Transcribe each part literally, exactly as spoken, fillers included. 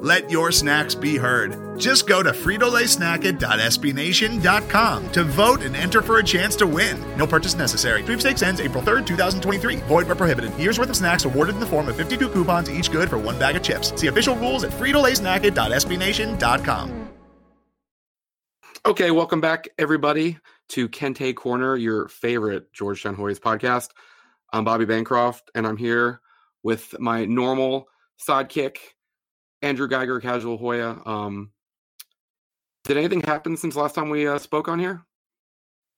Let your snacks be heard. Just go to Frito Lay Snack It dot S B Nation dot com to vote and enter for a chance to win. No purchase necessary. Sweepstakes ends April third, two thousand twenty-three. Void where prohibited. Year's worth of snacks awarded in the form of fifty-two coupons, each good for one bag of chips. See official rules at Frito Lay Snack It dot S B Nation dot com. Okay, welcome back, everybody, to Kente Corner, your favorite Georgetown Hoyas podcast. I'm Bobby Bancroft, and I'm here with my normal sidekick, Andrew Geiger, Casual Hoya. Um, did anything happen since last time we uh, spoke on here?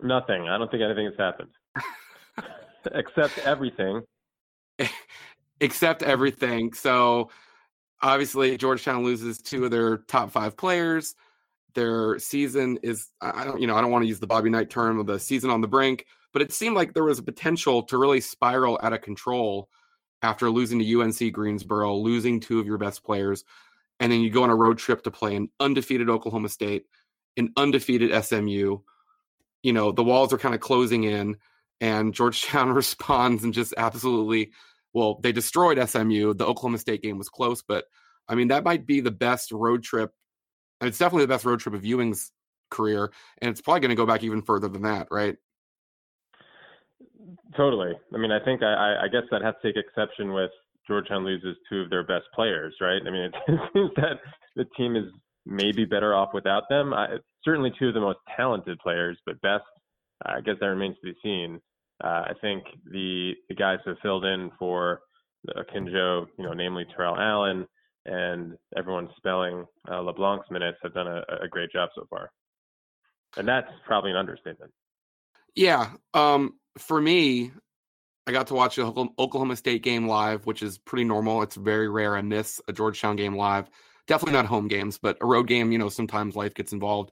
Nothing. I don't think anything has happened. Except everything. Except everything. So, obviously, Georgetown loses two of their top five players. Their season is, I don't, you know, I don't want to use the Bobby Knight term of the season on the brink, but it seemed like there was a potential to really spiral out of control after losing to U N C Greensboro, losing two of your best players, and then you go on a road trip to play an undefeated Oklahoma State, an undefeated S M U. You know, the walls are kind of closing in, and Georgetown responds and just absolutely, well, they destroyed S M U. The Oklahoma State game was close, but I mean, that might be the best road trip. It's definitely the best road trip of Ewing's career, and it's probably going to go back even further than that, right? Totally. I mean, I think I, I guess I'd have to take exception with Georgetown loses two of their best players, right? I mean, it seems that the team is maybe better off without them. I, certainly two of the most talented players, but best, I guess that remains to be seen. Uh, I think the, the guys who filled in for Akinjo, you know, namely Terrell Allen, and everyone spelling uh, LeBlanc's minutes have done a, a great job so far. And that's probably an understatement. Yeah. Um, for me, I got to watch the Oklahoma State game live, which is pretty normal. It's very rare I miss a Georgetown game live. Definitely not home games, but a road game, you know, sometimes life gets involved.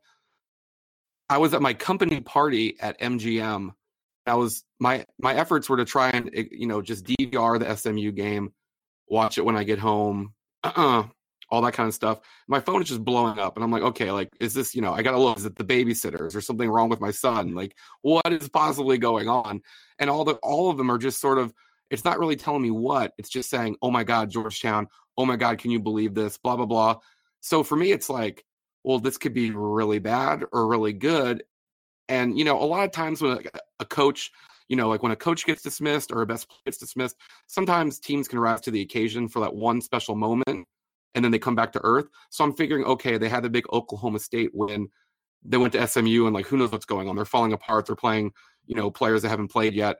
I was at my company party at M G M. I was my my efforts were to try and, you know, just D V R the S M U game, watch it when I get home. Uh-uh, all that kind of stuff. My phone is just blowing up, and I'm like, okay, like, is this, you know, I gotta look, is it the babysitter? Is there something wrong with my son? Like, what is possibly going on? And all the all of them are just sort of, it's not really telling me what, it's just saying, oh my God, Georgetown, oh my God, can you believe this? Blah, blah, blah. So for me, it's like, well, this could be really bad or really good. And, you know, a lot of times when a, a coach, you know, like when a coach gets dismissed or a best player gets dismissed, sometimes teams can rise to the occasion for that one special moment, and then they come back to earth. So I'm figuring, okay, they had the big Oklahoma State win. They went to S M U, and like, who knows what's going on? They're falling apart. They're playing, you know, players that haven't played yet.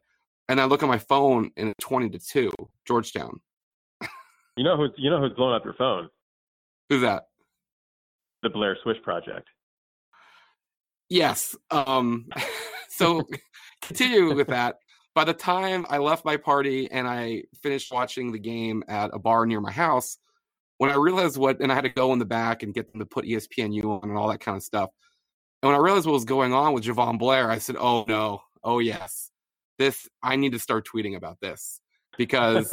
And I look at my phone, and it's twenty to two, Georgetown. you know who's you know who's blowing up your phone? Who's that? The Blair Swish Project. Yes. Um, so. Continue with that. By the time I left my party and I finished watching the game at a bar near my house, when I realized what, and I had to go in the back and get them to put E S P N U on and all that kind of stuff. And when I realized what was going on with Jahvon Blair, I said, oh no, oh yes, this, I need to start tweeting about this, because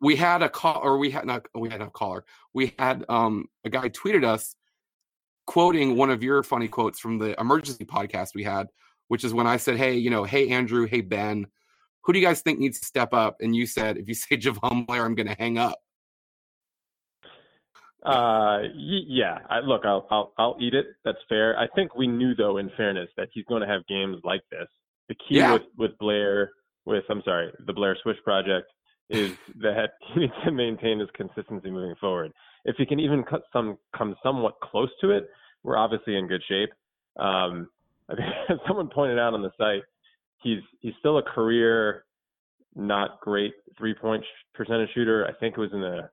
we had a call, or we had not, we had a caller. We had um, a guy tweeted us quoting one of your funny quotes from the emergency podcast we had, which is when I said, hey, you know, hey, Andrew, hey, Ben, who do you guys think needs to step up? And you said, if you say Jahvon Blair, I'm going to hang up. Uh, yeah, I, look, I'll, I'll I'll eat it. That's fair. I think we knew, though, in fairness, that he's going to have games like this. The key yeah. with, with Blair, with, I'm sorry, the Blair Swish Project, is that he needs to maintain his consistency moving forward. If he can even cut some, come somewhat close to it, we're obviously in good shape. Um, I mean, as someone pointed out on the site, he's he's still a career not great three-point sh- percentage shooter. I think it was in the,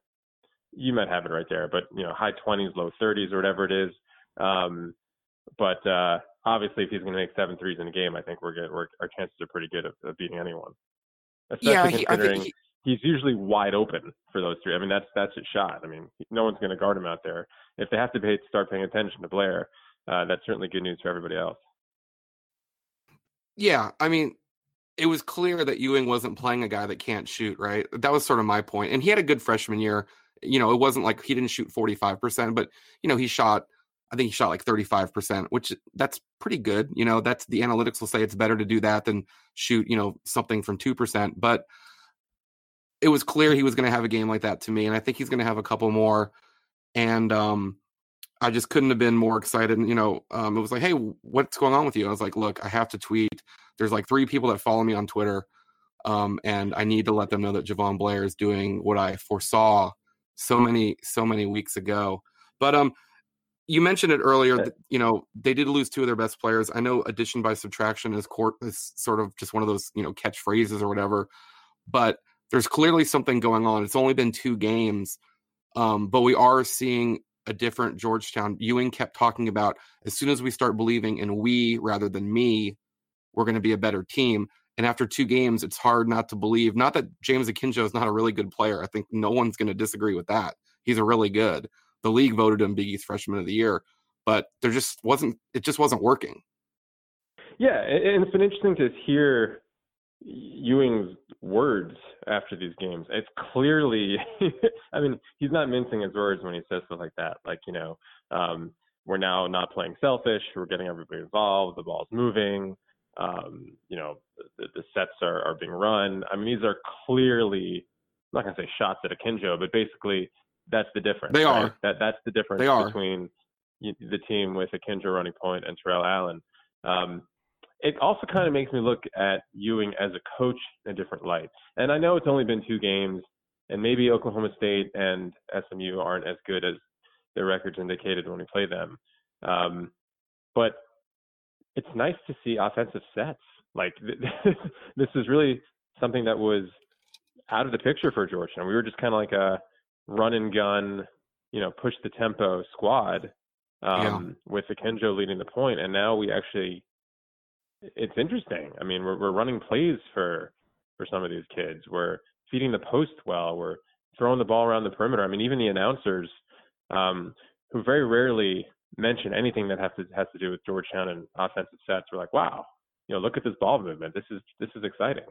you might have it right there, but, you know, high twenties, low thirties, or whatever it is. Um, but uh, obviously, if he's going to make seven threes in a game, I think we're good. We're, our chances are pretty good of, of beating anyone. Especially yeah, he, considering I think he's usually wide open for those three. I mean, that's that's his shot. I mean, no one's going to guard him out there. If they have to pay, start paying attention to Blair, uh, that's certainly good news for everybody else. Yeah, I mean, it was clear that Ewing wasn't playing a guy that can't shoot, right? That was sort of my point. And he had a good freshman year. You know, it wasn't like he didn't shoot forty-five percent, but, you know, he shot, I think he shot like thirty-five percent, which that's pretty good. You know, that's the analytics will say it's better to do that than shoot, you know, something from two percent. But it was clear he was going to have a game like that to me. And I think he's going to have a couple more. And um, I just couldn't have been more excited. And, you know, um, it was like, hey, what's going on with you? I was like, look, I have to tweet. There's like three people that follow me on Twitter. Um, and I need to let them know that Jahvon Blair is doing what I foresaw so many, so many weeks ago. But um, you mentioned it earlier, that, you know, they did lose two of their best players. I know addition by subtraction is court is sort of just one of those, you know, catchphrases or whatever, but there's clearly something going on. It's only been two games, um, but we are seeing a different Georgetown. Ewing kept talking about, as soon as we start believing in we rather than me, we're going to be a better team. And after two games, it's hard not to believe. Not that James Akinjo is not a really good player. I think no one's going to disagree with that. He's a really good. The league voted him Big East Freshman of the Year, but there just wasn't. It just wasn't working. Yeah, and it's been interesting to hear Ewing's words after these games. It's clearly, I mean, he's not mincing his words when he says stuff like that. Like, you know, um, we're now not playing selfish. We're getting everybody involved. The ball's moving. Um, you know, the, the sets are, are being run. I mean, these are clearly, I'm not going to say shots at Akinjo, but basically that's the difference. They right? are. That That's the difference they are. between the team with Akinjo, Running Point, and Terrell Allen. Um, it also kind of makes me look at Ewing as a coach in a different light. And I know it's only been two games, and maybe Oklahoma State and S M U aren't as good as their records indicated when we play them. Um, but it's nice to see offensive sets. Like, this is really something that was out of the picture for Georgetown. We were just kind of like a run and gun, you know, push the tempo squad um, yeah. with Akinjo leading the point. And now we actually, it's interesting. I mean, we're, we're running plays for, for some of these kids. We're feeding the post well. We're throwing the ball around the perimeter. I mean, even the announcers um, who very rarely mention anything that has to has to do with Georgetown and offensive sets, we're like, wow, you know, look at this ball movement. This is this is exciting.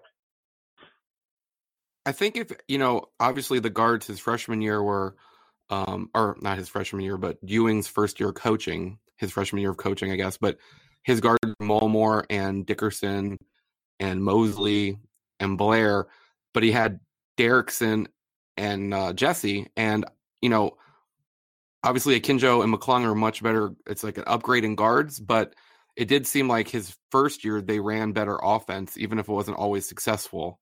I think if, you know, obviously the guards his freshman year were, um, or not his freshman year, but Ewing's first year coaching, his freshman year of coaching, I guess, but his guards Mulmore and Dickerson and Mosley and Blair, but he had Derrickson and uh, Jesse, and, you know, obviously, Akinjo and McClung are much better. It's like an upgrade in guards, but it did seem like his first year they ran better offense, even if it wasn't always successful,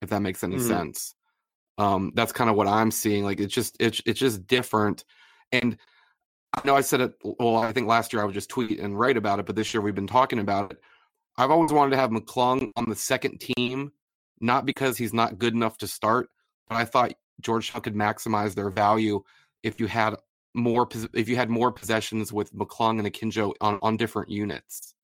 if that makes any mm-hmm. sense. Um, that's kind of what I'm seeing. Like, it's just it's it's just different. And I know I said it, well, I think last year I would just tweet and write about it, but this year we've been talking about it. I've always wanted to have McClung on the second team, not because he's not good enough to start, but I thought Georgetown could maximize their value if you had – more if you had more possessions with McClung and Akinjo on, on different units.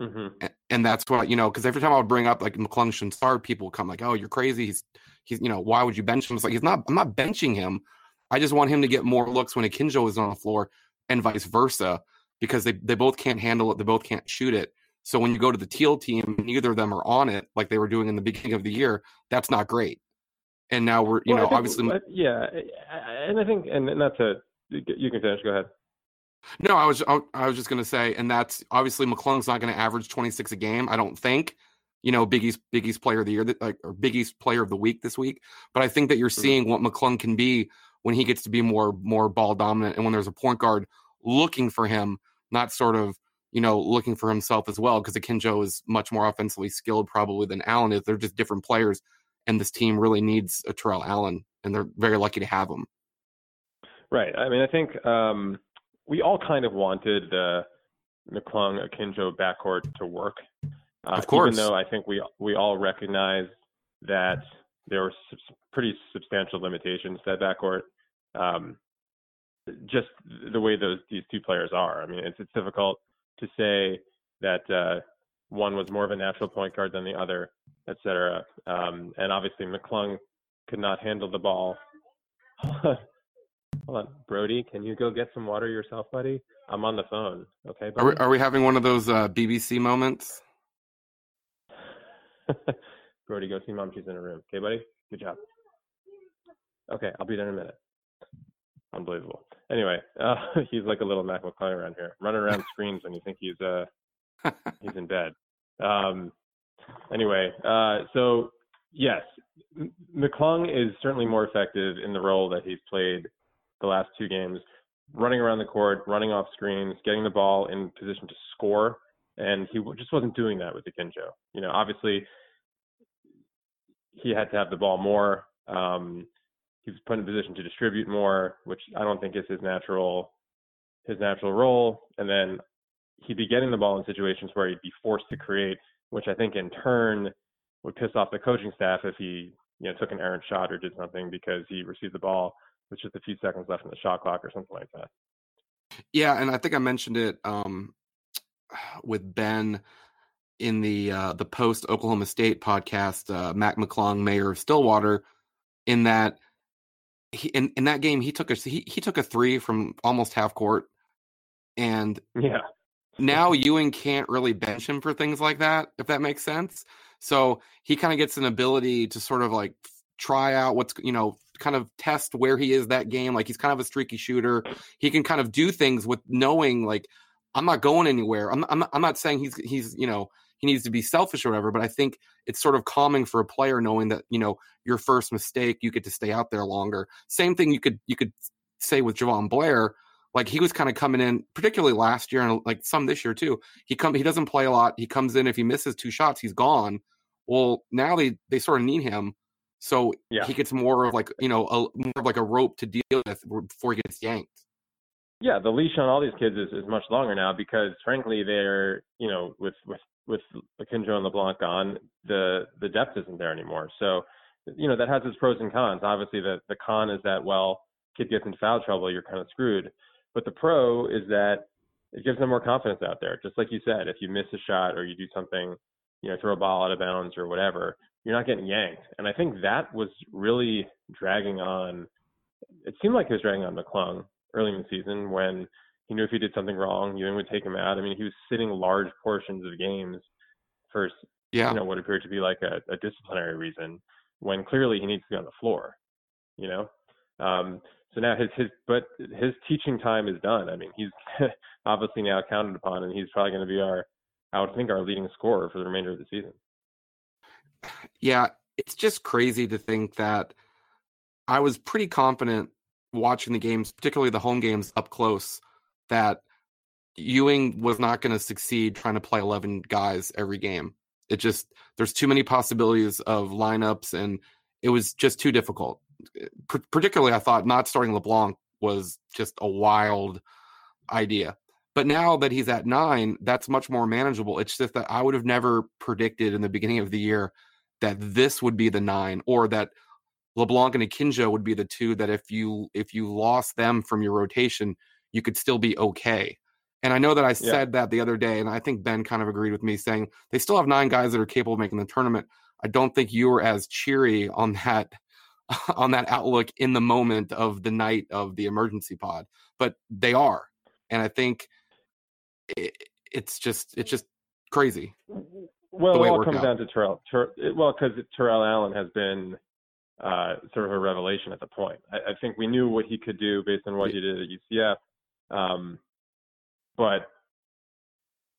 Mm-hmm. And, and that's what, you know, because every time I would bring up like McClung shouldn't start, people would come like, oh, you're crazy. He's, he's, you know, why would you bench him? It's like, he's not, I'm not benching him. I just want him to get more looks when Akinjo is on the floor and vice versa, because they, they both can't handle it. They both can't shoot it. So when you go to the teal team, neither of them are on it like they were doing in the beginning of the year. That's not great. And now we're, you well, know, think, obviously. Yeah. And I think, and not to, you can finish. Go ahead. No, I was I was just going to say, and that's obviously McClung's not going to average twenty-six a game. I don't think, you know, Big East, Big East player of the year, like, or Big East player of the week this week. But I think that you're seeing what McClung can be when he gets to be more more ball dominant, and when there's a point guard looking for him, not sort of, you know, looking for himself as well. Because Akinjo is much more offensively skilled probably than Allen is. They're just different players, and this team really needs a Terrell Allen, and they're very lucky to have him. Right. I mean, I think um, we all kind of wanted the McClung Akinjo backcourt to work. Uh, of course. Even though I think we we all recognize that there were sub- pretty substantial limitations to that backcourt. Um, just the way those these two players are. I mean, it's it's difficult to say that uh, one was more of a natural point guard than the other, et cetera. Um, and obviously, McClung could not handle the ball. Hold on, Brody, can you go get some water yourself, buddy? I'm on the phone. Okay, buddy? Are we, are we having one of those uh, B B C moments? Brody, go see mom. She's in her room. Okay, buddy? Good job. Okay, I'll be there in a minute. Unbelievable. Anyway, uh, he's like a little Mac McClung around here. Running around screams when you think he's uh, he's in bed. Um, anyway, uh, so yes, McClung is certainly more effective in the role that he's played the last two games, running around the court, running off screens, getting the ball in position to score, and he just wasn't doing that with Akinjo. You know, obviously, he had to have the ball more. Um, he was put in a position to distribute more, which I don't think is his natural his natural role. And then he'd be getting the ball in situations where he'd be forced to create, which I think in turn would piss off the coaching staff if he, you know, took an errant shot or did something because he received the ball with just a few seconds left in the shot clock or something like that. Yeah, and I think I mentioned it um, with Ben in the uh, the post Oklahoma State podcast, uh, Mac McClung, mayor of Stillwater, in that he, in, in that game he took a he, he took a three from almost half court, and yeah. Now Ewing can't really bench him for things like that, if that makes sense. So he kind of gets an ability to sort of like try out what's, you know, kind of test where he is that game. Like he's kind of a streaky shooter. He can kind of do things with knowing like, I'm not going anywhere. I'm I'm, I'm not saying he's, he's, you know, he needs to be selfish or whatever, but I think it's sort of calming for a player knowing that, you know, your first mistake, you get to stay out there longer. Same thing you could, you could say with Jahvon Blair. Like he was kind of coming in, particularly last year and like some this year too. He come he doesn't play a lot. He comes in, if he misses two shots, he's gone. Well, now they, they sort of need him, so yeah. He gets more of like, you know, a, more of like a rope to deal with before he gets yanked. Yeah, the leash on all these kids is, is much longer now because frankly they're, you know, with with with Akinjo and LeBlanc gone, the the depth isn't there anymore. So you know that has its pros and cons. Obviously the the con is that, well, kid gets in foul trouble, you're kind of screwed. But the pro is that it gives them more confidence out there. Just like you said, if you miss a shot or you do something, you know, throw a ball out of bounds or whatever, you're not getting yanked. And I think that was really dragging on. It seemed like it was dragging on McClung early in the season when he knew if he did something wrong, Ewing would take him out. I mean, he was sitting large portions of games for, yeah. you know, what appeared to be like a, a disciplinary reason when clearly he needs to be on the floor, you know? Um, So now his, his but his teaching time is done. I mean, he's obviously now counted upon, and he's probably going to be our, I would think, our leading scorer for the remainder of the season. Yeah, it's just crazy to think that I was pretty confident watching the games, particularly the home games up close, that Ewing was not going to succeed trying to play eleven guys every game. It just, there's too many possibilities of lineups, and it was just too difficult. Particularly, I thought not starting LeBlanc was just a wild idea. But now that he's at nine, that's much more manageable. It's just that I would have never predicted in the beginning of the year that this would be the nine, or that LeBlanc and Akinjo would be the two that if you if you lost them from your rotation, you could still be okay. And I know that I said yeah. that the other day, and I think Ben kind of agreed with me, saying they still have nine guys that are capable of making the tournament. I don't think you were as cheery on that on that outlook in the moment of the night of the emergency pod, but they are. And I think it, it's just, it's just crazy. Well, it all comes out. down to Terrell. Ter- well, cause Terrell Allen has been uh, sort of a revelation at the point. I, I think we knew what he could do based on what he did at U C F. Um, but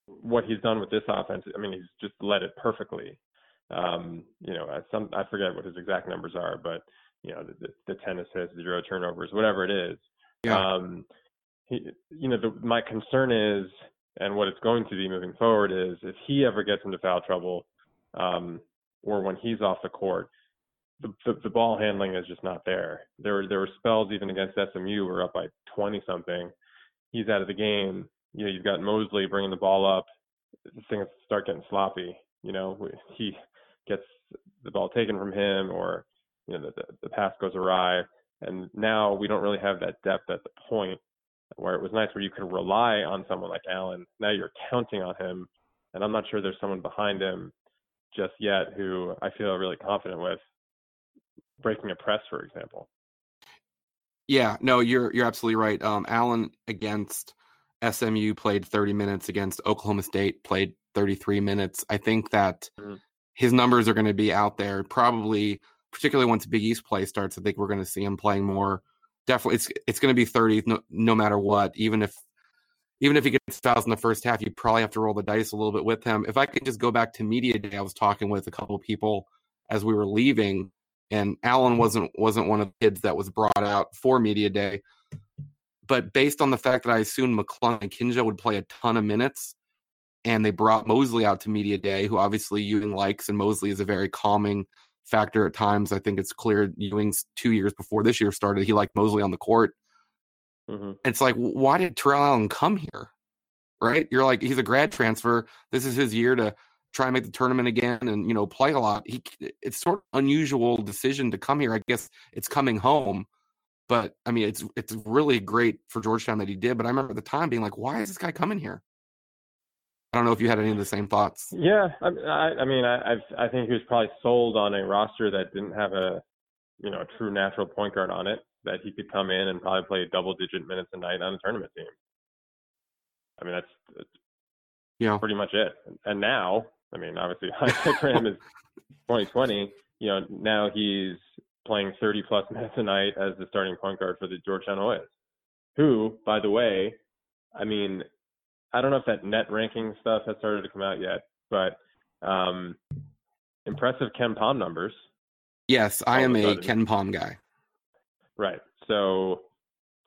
what he's done with this offense, I mean, he's just led it perfectly. Um, you know, some, I forget what his exact numbers are, but you know, the, the, the ten assists, zero turnovers, whatever it is. Yeah. Um, he, you know, the, my concern is, and what it's going to be moving forward is, if he ever gets into foul trouble, um, or when he's off the court, the, the, the ball handling is just not there. There were there were spells even against S M U where up by twenty something. He's out of the game. You know, you've got Mosley bringing the ball up. Things start getting sloppy. You know, he gets the ball taken from him, or, you know, the, the pass goes awry. And now we don't really have that depth at the point where it was nice where you could rely on someone like Allen. Now you're counting on him, and I'm not sure there's someone behind him just yet who I feel really confident with breaking a press, for example. Yeah, no, you're you're absolutely right. Um, Allen against S M U played thirty minutes, against Oklahoma State played thirty-three minutes. I think that mm-hmm. his numbers are going to be out there probably, particularly once Big East play starts. I think we're going to see him playing more. Definitely, it's it's going to be thirty no, no matter what. Even if even if he gets fouls in the first half, you probably have to roll the dice a little bit with him. If I could just go back to media day, I was talking with a couple of people as we were leaving, and Allen wasn't wasn't one of the kids that was brought out for media day. But based on the fact that I assumed McClung and Akinjo would play a ton of minutes, and they brought Mosley out to media day, who obviously Ewing likes, and Mosley is a very calming factor at times. I think it's clear Ewing's two years before this year started, he liked Mosley on the court. Mm-hmm. It's like, why did Terrell Allen come here, right? You're like, he's a grad transfer. This is his year to try and make the tournament again and, you know, play a lot. He, it's sort of an unusual decision to come here. I guess it's coming home. But, I mean, it's it's really great for Georgetown that he did. But I remember at the time being like, why is this guy coming here? I don't know if you had any of the same thoughts. Yeah, I, I mean, I I've, I think he was probably sold on a roster that didn't have a, you know, a true natural point guard on it, that he could come in and probably play double-digit minutes a night on a tournament team. I mean, that's, that's yeah. pretty much it. And now, I mean, obviously, hindsight for him is twenty twenty. You know, now he's playing thirty-plus minutes a night as the starting point guard for the Georgetown Hoyas, who, by the way, I mean, I don't know if that net ranking stuff has started to come out yet, but um, impressive KenPom numbers. Yes, I am a KenPom guy. Right. So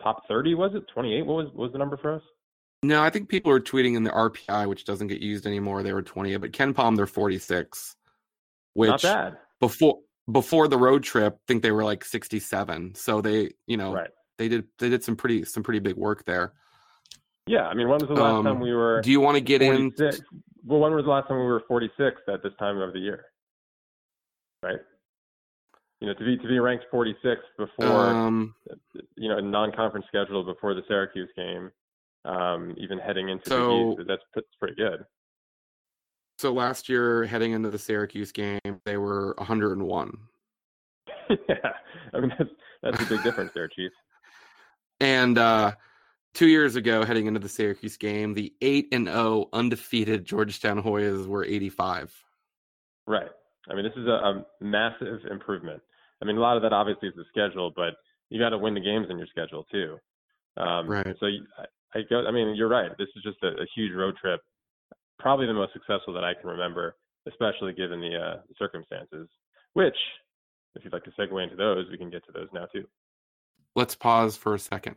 top thirty, was it? twenty-eight? What was what was the number for us? No, I think people are tweeting in the R P I, which doesn't get used anymore. They were twenty, but KenPom, they're forty-six. Which not bad. Before before the road trip, I think they were like sixty-seven. So they, you know, right. they did they did some pretty some pretty big work there. Yeah, I mean, when was the last um, time we were? Do you want to get forty-six? In? Well, when was the last time we were forty-sixth at this time of the year? Right. You know, to be to be ranked forty-sixth before, um, you know, a non-conference schedule before the Syracuse game, um, even heading into so, the East, that's, that's pretty good. So last year, heading into the Syracuse game, they were one hundred one. Yeah, I mean, that's that's a big difference there, Chief. And uh, two years ago, heading into the Syracuse game, the eight and oh undefeated Georgetown Hoyas were eighty-five. Right. I mean, this is a, a massive improvement. I mean, a lot of that obviously is the schedule, but you got to win the games in your schedule too. Um, right. So you, I, I go. I mean, you're right. This is just a, a huge road trip, probably the most successful that I can remember, especially given the uh, circumstances. Which, if you'd like to segue into those, we can get to those now too. Let's pause for a second.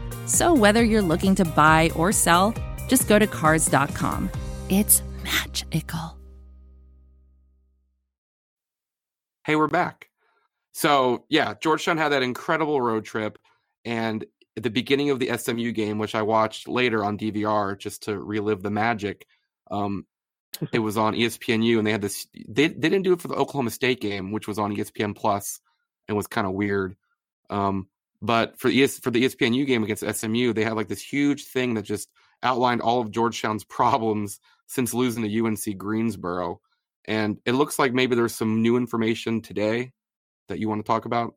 So whether you're looking to buy or sell, just go to Cars dot com. It's magical. Hey, we're back. So, yeah, Georgetown had that incredible road trip. And at the beginning of the S M U game, which I watched later on D V R just to relive the magic, um, it was on E S P N U. And they had this, they, they didn't do it for the Oklahoma State game, which was on E S P N Plus and was kind of weird. Um, but for, ES, for the E S P N U game against S M U, they had like this huge thing that just outlined all of Georgetown's problems since losing to U N C Greensboro. And it looks like maybe there's some new information today that you want to talk about.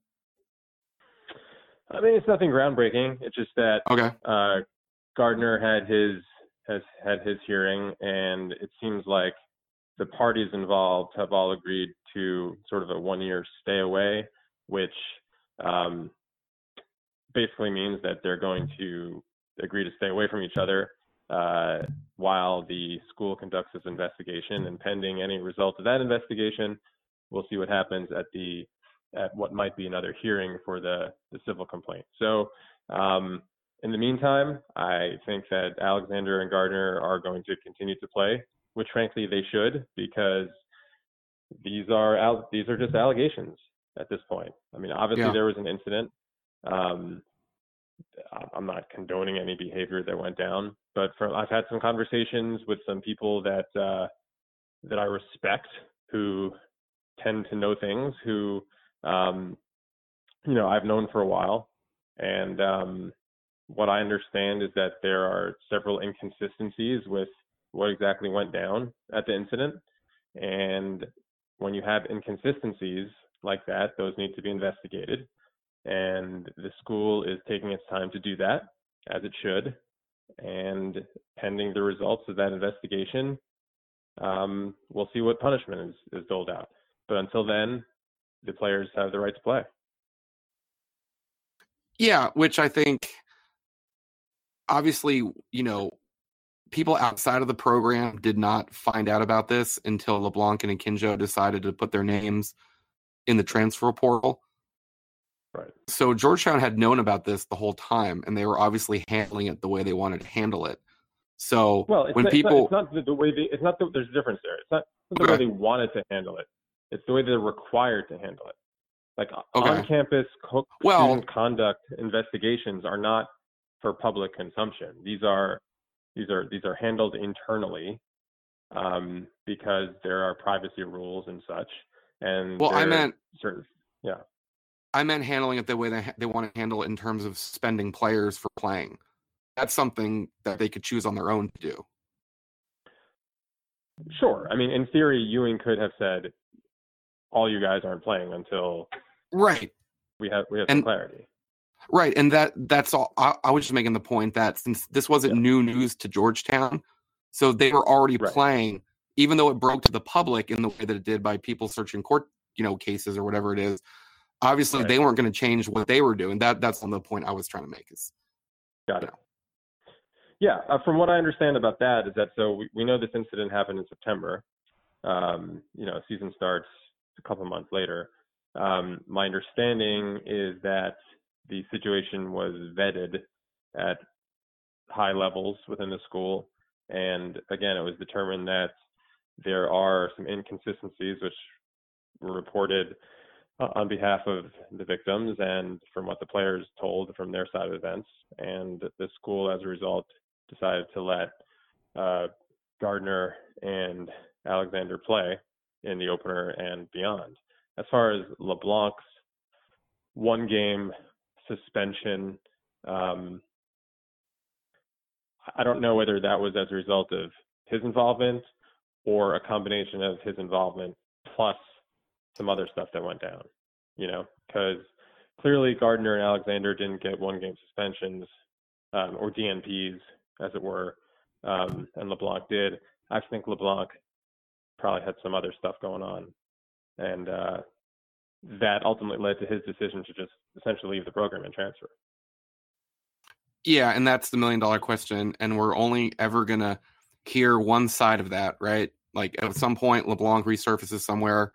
I mean, it's nothing groundbreaking. It's just that okay. uh, Gardner had his has had his hearing, and it seems like the parties involved have all agreed to sort of a one-year stay away, which um, basically means that they're going to agree to stay away from each other. Uh, while the school conducts its investigation, and pending any result of that investigation, we'll see what happens at the at what might be another hearing for the, the civil complaint. So um, in the meantime, I think that Alexander and Gardner are going to continue to play, which frankly they should, because these are al- these are just allegations at this point. I mean, obviously yeah. there was an incident. Um, I'm not condoning any behavior that went down, but from, I've had some conversations with some people that uh, that I respect who tend to know things, who um, you know, I've known for a while, and um, what I understand is that there are several inconsistencies with what exactly went down at the incident, and when you have inconsistencies like that, those need to be investigated. And the school is taking its time to do that, as it should. And pending the results of that investigation, um, we'll see what punishment is, is doled out. But until then, the players have the right to play. Yeah, which I think, obviously, you know, people outside of the program did not find out about this until LeBlanc and Akinjo decided to put their names in the transfer portal. Right. So Georgetown had known about this the whole time, and they were obviously handling it the way they wanted to handle it. So well, when not, people, it's not, it's not the, the way they, it's not the, there's a difference there. It's not, it's not the okay. way they wanted to handle it. It's the way they're required to handle it. Like okay. on-campus co- well, student conduct investigations are not for public consumption. These are these are these are handled internally um, because there are privacy rules and such. And well, I meant certain, yeah. I meant handling it the way they, they want to handle it in terms of spending players for playing. That's something that they could choose on their own to do. Sure. I mean, in theory, Ewing could have said, all you guys aren't playing until right. we have we have and, some clarity. Right. And that that's all. I, I was just making the point that since this wasn't yeah. new news to Georgetown, so they were already right. playing, even though it broke to the public in the way that it did by people searching court, you know, cases or whatever it is. Obviously, right. they weren't going to change what they were doing. That That's the point I was trying to make. Is, Got it. Know. Yeah, uh, from what I understand about that is that, so we, we know this incident happened in September. Um, you know, season starts a couple months later. Um, my understanding is that the situation was vetted at high levels within the school. And again, it was determined that there are some inconsistencies which were reported on behalf of the victims and from what the players told from their side of events. And the school, as a result, decided to let uh, Gardner and Alexander play in the opener and beyond. As far as LeBlanc's one-game suspension, um, I don't know whether that was as a result of his involvement or a combination of his involvement plus some other stuff that went down, you know, because clearly Gardner and Alexander didn't get one-game suspensions um, or D N Ps, as it were, um, and LeBlanc did. I think LeBlanc probably had some other stuff going on, and uh, that ultimately led to his decision to just essentially leave the program and transfer. Yeah, and that's the million-dollar question, and we're only ever going to hear one side of that, right? Like, at some point, LeBlanc resurfaces somewhere.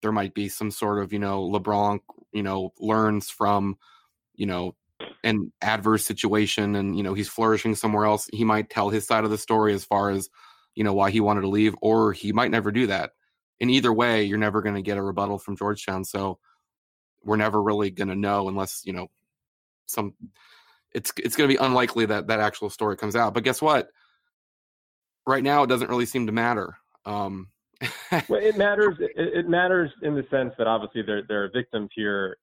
There might be some sort of, you know, LeBlanc, you know, learns from, you know, an adverse situation and, you know, he's flourishing somewhere else. He might tell his side of the story as far as, you know, why he wanted to leave, or he might never do that. And either way, you're never going to get a rebuttal from Georgetown. So we're never really going to know unless, you know, some it's it's going to be unlikely that that actual story comes out. But guess what? Right now, it doesn't really seem to matter. Um Well, it matters. It, it matters in the sense that obviously there there are victims here,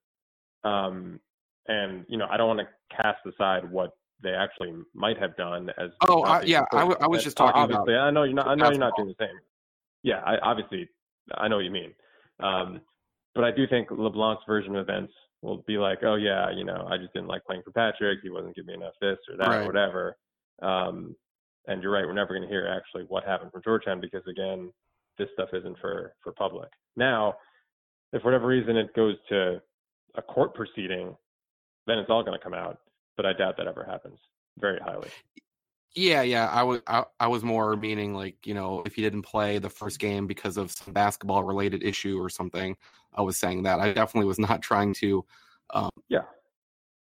um, and you know I don't want to cast aside what they actually might have done as. Oh uh, yeah, I, w- I was just talking uh, obviously, about. Obviously, I know you're not. I know you're not doing the same. Yeah, I, obviously, I know what you mean. Um, but I do think LeBlanc's version of events will be like, oh yeah, you know, I just didn't like playing for Patrick. He wasn't giving me enough this or that right. or whatever. Um, and you're right. We're never going to hear actually what happened from Georgetown because again, this stuff isn't for, for public. Now, if for whatever reason it goes to a court proceeding, then it's all going to come out. But I doubt that ever happens very highly. Yeah, yeah. I was I, I was more meaning like, you know, if he didn't play the first game because of some basketball-related issue or something, I was saying that. I definitely was not trying to um, yeah.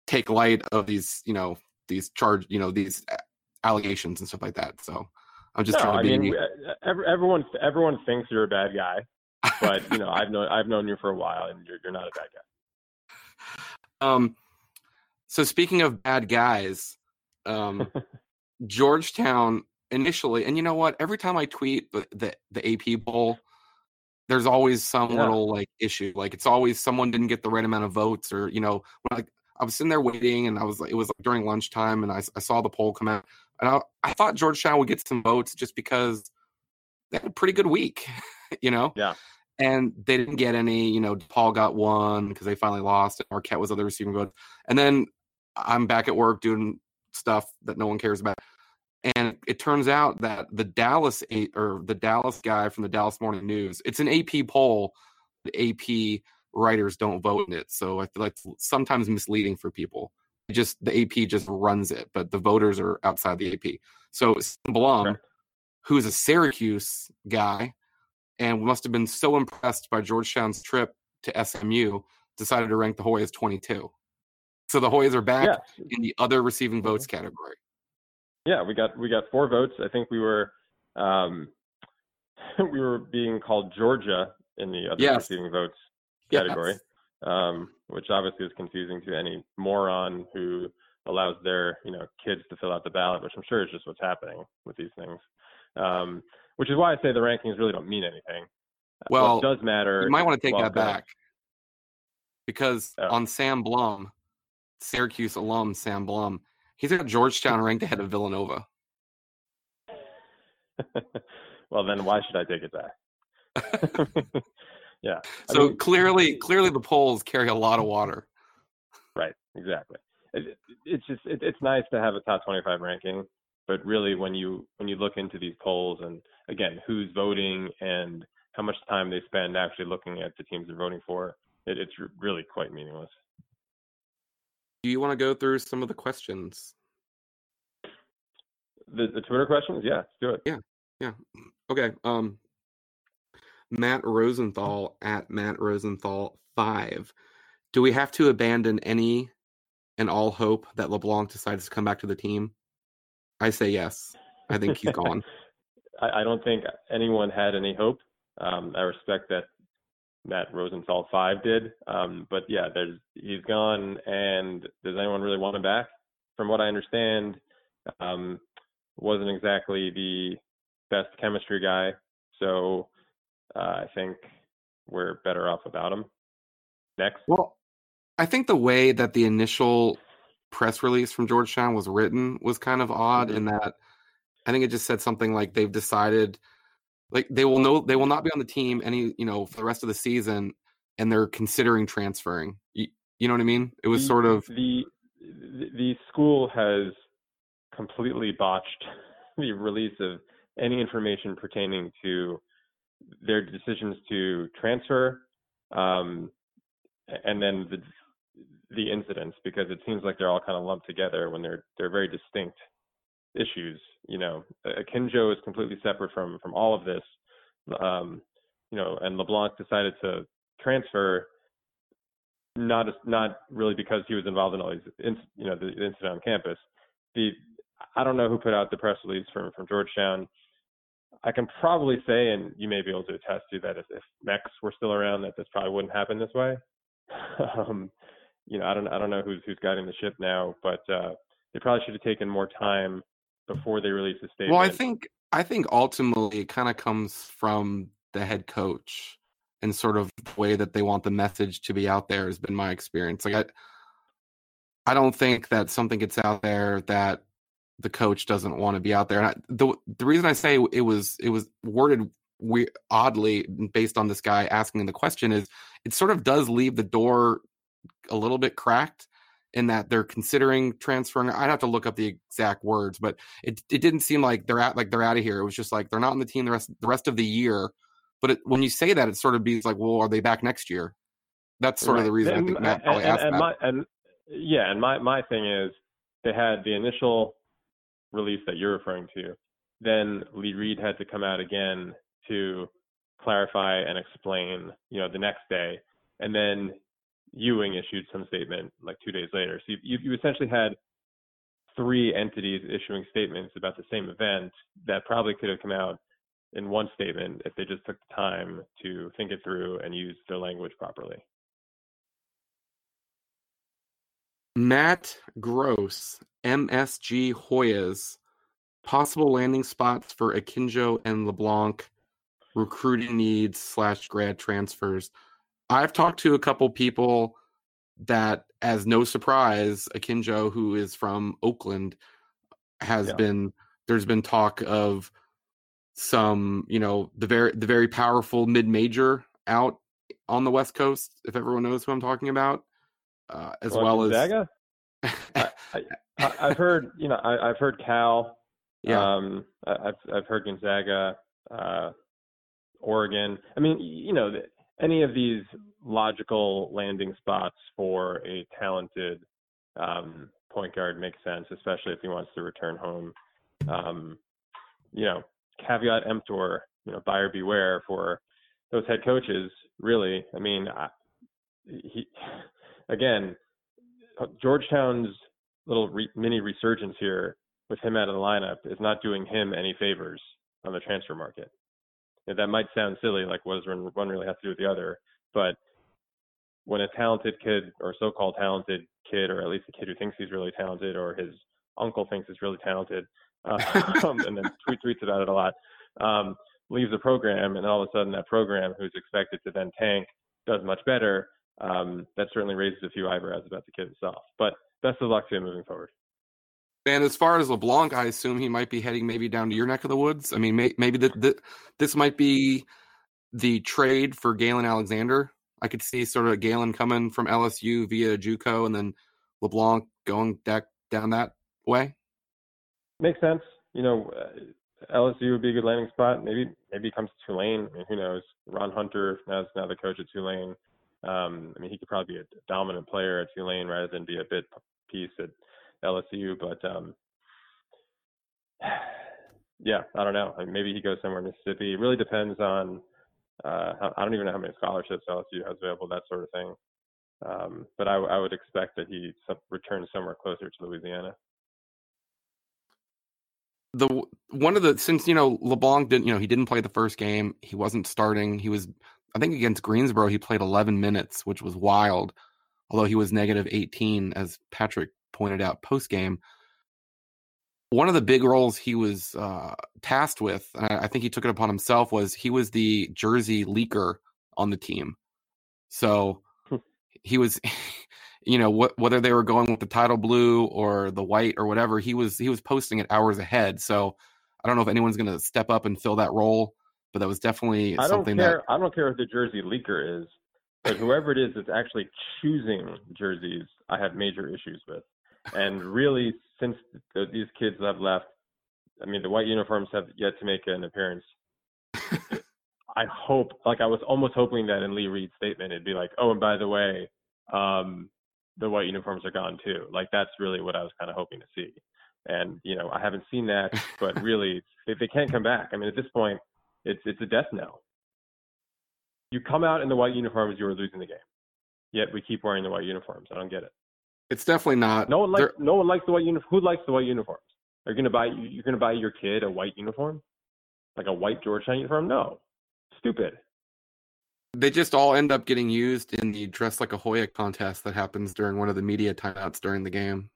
take light of these, you know, these charge, you know, these allegations and stuff like that. So I'm just no, trying to I be mean, every, everyone everyone thinks you're a bad guy, but you know, I've known I've known you for a while and you're you're not a bad guy. Um So speaking of bad guys, um, Georgetown initially, and you know what? Every time I tweet the the, the A P poll, there's always some yeah. little like issue. Like it's always someone didn't get the right amount of votes, or you know, when I, I was sitting there waiting, and I was it was like during lunchtime, and I, I saw the poll come out, and I, I thought Georgetown would get some votes just because they had a pretty good week, you know. Yeah. And they didn't get any, you know, DePaul got one because they finally lost, and Marquette was other receiving votes. And then I'm back at work doing stuff that no one cares about. And it turns out that the Dallas eight or the Dallas guy from the Dallas Morning News, it's an A P poll. The A P writers don't vote in it. So I feel like it's sometimes misleading for people. It just the A P just runs it, but the voters are outside the A P. So Sam Blum, sure. who's a Syracuse guy, and must have been so impressed by Georgetown's trip to S M U, decided to rank the Hoyas twenty-two. So the Hoyas are back yeah. in the other receiving votes category. Yeah, we got we got four votes. I think we were um, we were being called Georgia in the other yes. receiving votes category, yes. um, which obviously is confusing to any moron who allows their you know kids to fill out the ballot, which I'm sure is just what's happening with these things. Um, Which is why I say the rankings really don't mean anything. Well, what does matter. You might want to take that back. Because oh. on Sam Blum, Syracuse alum Sam Blum, he's got Georgetown ranked ahead of Villanova. Well, then why should I take it back? yeah. So I mean, clearly, clearly the polls carry a lot of water. Right. Exactly. It, it's just it, it's nice to have a top twenty-five ranking. But really, when you when you look into these polls and, again, who's voting and how much time they spend actually looking at the teams they're voting for, it, it's really quite meaningless. Do you want to go through some of the questions? The, the Twitter questions? Yeah, let's do it. Yeah, yeah. Okay. Um, Matt Rosenthal at Matt Rosenthal five. Do we have to abandon any and all hope that LeBlanc decides to come back to the team? I say yes. I think he's gone. I, I don't think anyone had any hope. Um, I respect that Matt Rosenthal five did. Um, but, yeah, there's he's gone, and does anyone really want him back? From what I understand, um, wasn't exactly the best chemistry guy. So uh, I think we're better off without him. Next. Well, I think the way that the initial – press release from Georgetown was written was kind of odd in that I think it just said something like they've decided like they will know they will not be on the team any you know for the rest of the season and they're considering transferring. You, you know what I mean? It was the, sort of the the school has completely botched the release of any information pertaining to their decisions to transfer um and then the the incidents, because it seems like they're all kind of lumped together when they're they're very distinct issues. You know, Akinjo is completely separate from from all of this. Um, you know, and LeBlanc decided to transfer, not not really because he was involved in all these, in, you know, the incident on campus. The I don't know who put out the press release from from Georgetown. I can probably say, and you may be able to attest to that, if, if Mex were still around, that this probably wouldn't happen this way. um, You know, I don't, I don't know who's who's guiding the ship now, but uh, they probably should have taken more time before they released the statement. Well, I think, I think ultimately it kind of comes from the head coach and sort of the way that they want the message to be out there has been my experience. Like, I, I don't think that something gets out there that the coach doesn't want to be out there. And I, the the reason I say it was it was worded we oddly based on this guy asking the question is it sort of does leave the door a little bit cracked in that they're considering transferring. I'd have to look up the exact words, but it it didn't seem like they're out, like they're out of here. It was just like, they're not on the team the rest, the rest of the year. But it, when you say that, it sort of be like, well, are they back next year? That's sort right. of the reason and, I think Matt probably and, asked and that. My, and, yeah. And my, my thing is they had the initial release that you're referring to. Then Lee Reed had to come out again to clarify and explain, you know, the next day. And then Ewing issued some statement like two days later. So you, you essentially had three entities issuing statements about the same event that probably could have come out in one statement if they just took the time to think it through and use their language properly. Matt Gross, M S G Hoyas, possible landing spots for Akinjo and LeBlanc, recruiting needs slash grad transfers. I've talked to a couple people that, as no surprise, Akinjo, who is from Oakland, has yeah. been, there's been talk of some, you know, the very, the very powerful mid-major out on the West Coast, if everyone knows who I'm talking about, uh, as well, well as... I, I, I've heard, you know, I, I've heard Cal. Yeah. Um, I've I've heard Gonzaga, uh, Oregon. I mean, you know, any of these logical landing spots for a talented um, point guard makes sense, especially if he wants to return home. Um, you know, caveat emptor. You know, buyer beware for those head coaches. Really, I mean, I, he again. Georgetown's little re- mini resurgence here with him out of the lineup is not doing him any favors on the transfer market. Now, that might sound silly, like what does one really have to do with the other, but when a talented kid or so-called talented kid, or at least a kid who thinks he's really talented or his uncle thinks he's really talented, um, and then tweet tweets about it a lot, um, leaves the program, and all of a sudden that program, who's expected to then tank, does much better. Um, that certainly raises a few eyebrows about the kid himself, but best of luck to him moving forward. And as far as LeBlanc, I assume he might be heading maybe down to your neck of the woods. I mean, may, maybe the, the, this might be the trade for Galen Alexander. I could see sort of Galen coming from L S U via JUCO and then LeBlanc going back down that way. Makes sense. You know, uh, L S U would be a good landing spot. Maybe, maybe he comes to Tulane. I mean, who knows? Ron Hunter now is now the coach at Tulane. Um, I mean, he could probably be a dominant player at Tulane rather than be a bit piece at L S U. But um, yeah, I don't know. I mean, maybe he goes somewhere in Mississippi. It really depends on. Uh, how, I don't even know how many scholarships L S U has available, that sort of thing. Um, but I, I would expect that he returns somewhere closer to Louisiana. The one of the since you know LeBlanc didn't you know he didn't play the first game. He wasn't starting. He was. I think against Greensboro, he played eleven minutes, which was wild, although he was negative eighteen, as Patrick pointed out post-game. One of the big roles he was uh, tasked with, and I think he took it upon himself, was he was the jersey leaker on the team. So he was, you know, wh- whether they were going with the title blue or the white or whatever, he was he was posting it hours ahead. So I don't know if anyone's going to step up and fill that role. But that was definitely I don't something care, that I don't care if the jersey leaker is, but whoever it is that's actually choosing jerseys, I have major issues with. And really, since the, these kids have left, I mean, the white uniforms have yet to make an appearance. I hope, like I was almost hoping that in Lee Reed's statement, it'd be like, oh, and by the way, um, the white uniforms are gone too. Like that's really what I was kind of hoping to see. And you know, I haven't seen that, but really, they, they can't come back. I mean, at this point. It's it's a death knell. You come out in the white uniforms, you were losing the game. Yet we keep wearing the white uniforms. I don't get it. It's definitely not. No one likes no one likes the white uniform. Who likes the white uniforms? Are you gonna buy you're gonna buy your kid a white uniform, like a white Georgetown uniform? No, stupid. They just all end up getting used in the dress like a Hoya contest that happens during one of the media timeouts during the game.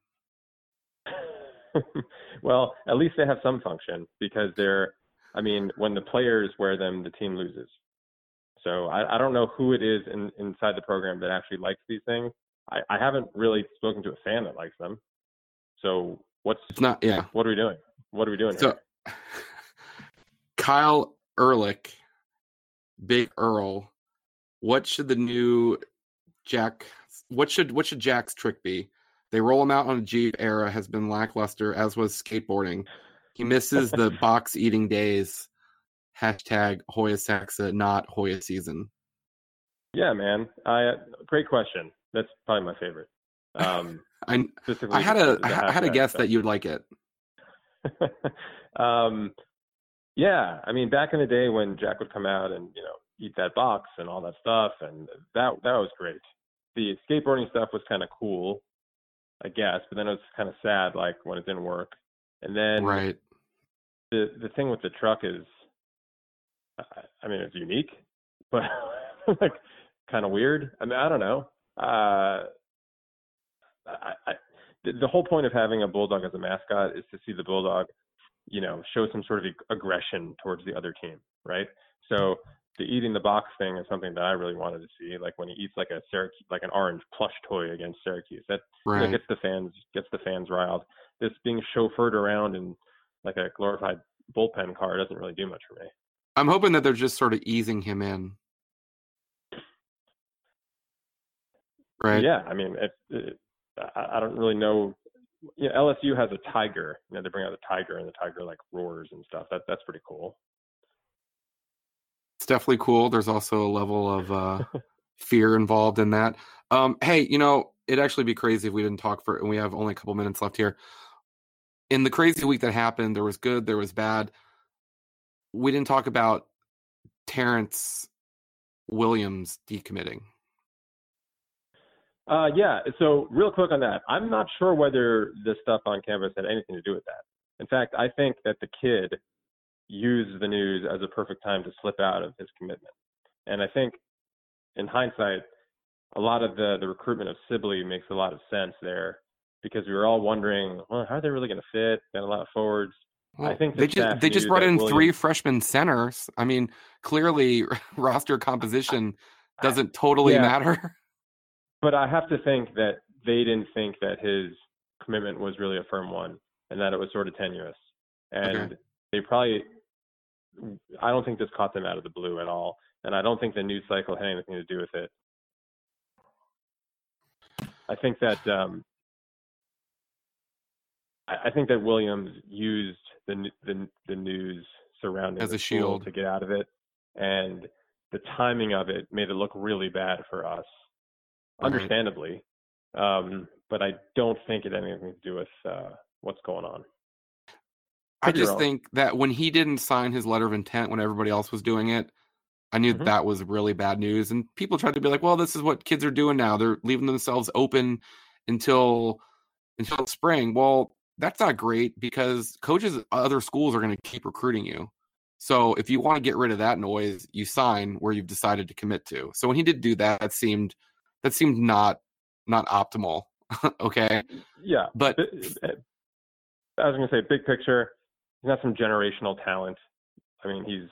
Well, at least they have some function because they're. I mean, when the players wear them, the team loses. So I, I don't know who it is in, inside the program that actually likes these things. I, I haven't really spoken to a fan that likes them. So what's it's not? Yeah. What are we doing? What are we doing so, here? Kyle Ehrlich, Big Earl. What should the new Jack? What should what should Jack's trick be? They roll him out on a Jeep. Era has been lackluster, as was skateboarding. He misses the box eating days. Hashtag Hoya Saxa, not Hoya season. Yeah, man. I great question. That's probably my favorite. Um, I, I had a I had a guess that you'd like it. um, yeah, I mean, back in the day when Jack would come out and you know eat that box and all that stuff, and that that was great. The skateboarding stuff was kind of cool, I guess, but then it was kind of sad, like when it didn't work. And then right. the the thing with the truck is, I mean, it's unique, but like kind of weird. I mean, I don't know. Uh, I, I, the whole point of having a bulldog as a mascot is to see the bulldog, you know, show some sort of aggression towards the other team, right? So the eating the box thing is something that I really wanted to see, like when he eats like a Syracuse, like an orange plush toy against Syracuse. That right. you know, gets the fans gets the fans riled. This being chauffeured around in like a glorified bullpen car doesn't really do much for me. I'm hoping that they're just sort of easing him in. Right. Yeah, I mean, it, it, I don't really know. You know, L S U has a tiger. You know, they bring out a tiger, and the tiger like roars and stuff. That that's pretty cool. It's definitely cool. There's also a level of uh, fear involved in that. Um, hey, you know, it'd actually be crazy if we didn't talk for, and we have only a couple minutes left here. In the crazy week that happened, there was good, there was bad. We didn't talk about Terrence Williams decommitting. Uh, yeah, so real quick on that. I'm not sure whether this stuff on campus had anything to do with that. In fact, I think that the kid used the news as a perfect time to slip out of his commitment. And I think in hindsight, a lot of the, the recruitment of Sibley makes a lot of sense there, because we were all wondering, well, how are they really going to fit? Got a lot of forwards. Well, I think the they just, they just brought in Williams, three freshman centers. I mean, clearly roster composition doesn't totally yeah. matter. But I have to think that they didn't think that his commitment was really a firm one and that it was sort of tenuous. And okay. they probably, I don't think this caught them out of the blue at all. And I don't think the news cycle had anything to do with it. I think that um, I, I think that Williams used the the, the news surrounding as a shield to get out of it, and the timing of it made it look really bad for us, mm-hmm. understandably. Um, but I don't think it had anything to do with uh, what's going on. I just think that when he didn't sign his letter of intent when everybody else was doing it, I knew mm-hmm. that was really bad news. And people tried to be like, well, this is what kids are doing now. They're leaving themselves open until until spring. Well, that's not great, because coaches at other schools are going to keep recruiting you. So if you want to get rid of that noise, you sign where you've decided to commit to. So when he did do that, that seemed that seemed not not optimal. Okay. Yeah. But I was going to say, big picture, he's not some generational talent. I mean, he's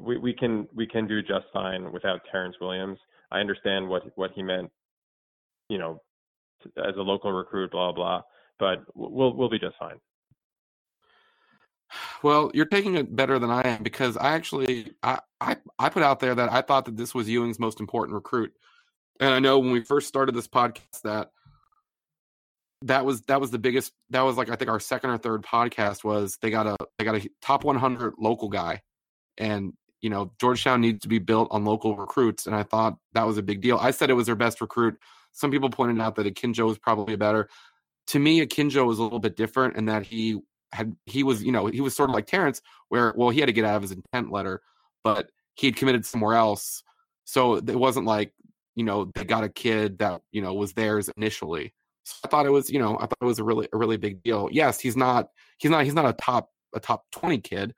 We we can we can do just fine without Terrence Williams. I understand what, what he meant, you know, as a local recruit, blah blah. But we'll we'll be just fine. Well, you're taking it better than I am, because I actually I, I I put out there that I thought that this was Ewing's most important recruit, and I know when we first started this podcast that that was that was the biggest that was like I think our second or third podcast was they got a they got a top one hundred local guy. And, you know, Georgetown needs to be built on local recruits. And I thought that was a big deal. I said it was their best recruit. Some people pointed out that Akinjo was probably better. To me, Akinjo was a little bit different in that he had, he was, you know, he was sort of like Terrence, where, well, he had to get out of his intent letter, but he had committed somewhere else. So it wasn't like, you know, they got a kid that, you know, was theirs initially. So I thought it was, you know, I thought it was a really, a really big deal. Yes, he's not, he's not, he's not a top, a top twenty kid.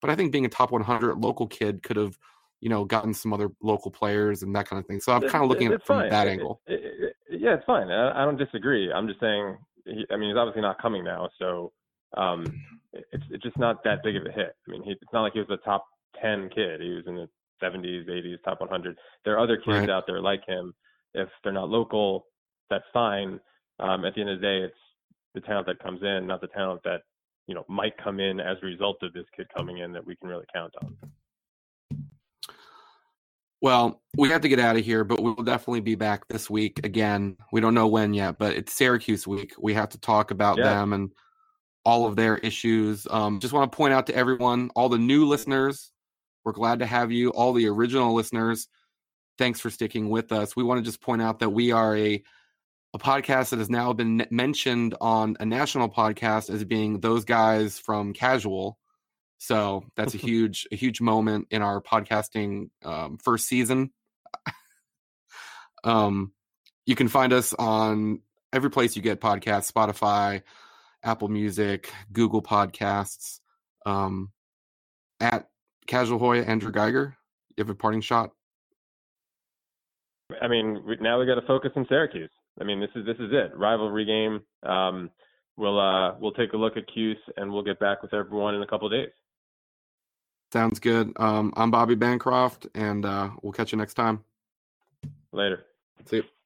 But I think being a top one hundred local kid could have, you know, gotten some other local players and that kind of thing. So I'm kind of looking at it from that angle. It, it, it, yeah, it's fine. I, I don't disagree. I'm just saying, he, I mean, he's obviously not coming now. So um, it's, it's just not that big of a hit. I mean, he, it's not like he was a top ten kid. He was in the seventies, eighties, top one hundred. There are other kids right. out there like him. If they're not local, that's fine. Um, at the end of the day, it's the talent that comes in, not the talent that, you know, might come in as a result of this kid coming in that we can really count on. Well, we have to get out of here, but we will definitely be back this week again. We don't know when yet, but it's Syracuse week. We have to talk about yeah. them and all of their issues. Um, just want to point out to everyone, all the new listeners, we're glad to have you. All the original listeners, thanks for sticking with us. We want to just point out that we are a a podcast that has now been mentioned on a national podcast as being those guys from Casual. So that's a huge, a huge moment in our podcasting um, first season. um, you can find us on every place you get podcasts, Spotify, Apple Music, Google Podcasts, um, at Casual Hoya, Andrew Geiger. You have a parting shot? I mean, now we got to focus on Syracuse. I mean, this is this is it. Rivalry game. Um, we'll uh, we'll take a look at Cuse, and we'll get back with everyone in a couple of days. Sounds good. Um, I'm Bobby Bancroft, and uh, we'll catch you next time. Later. See you.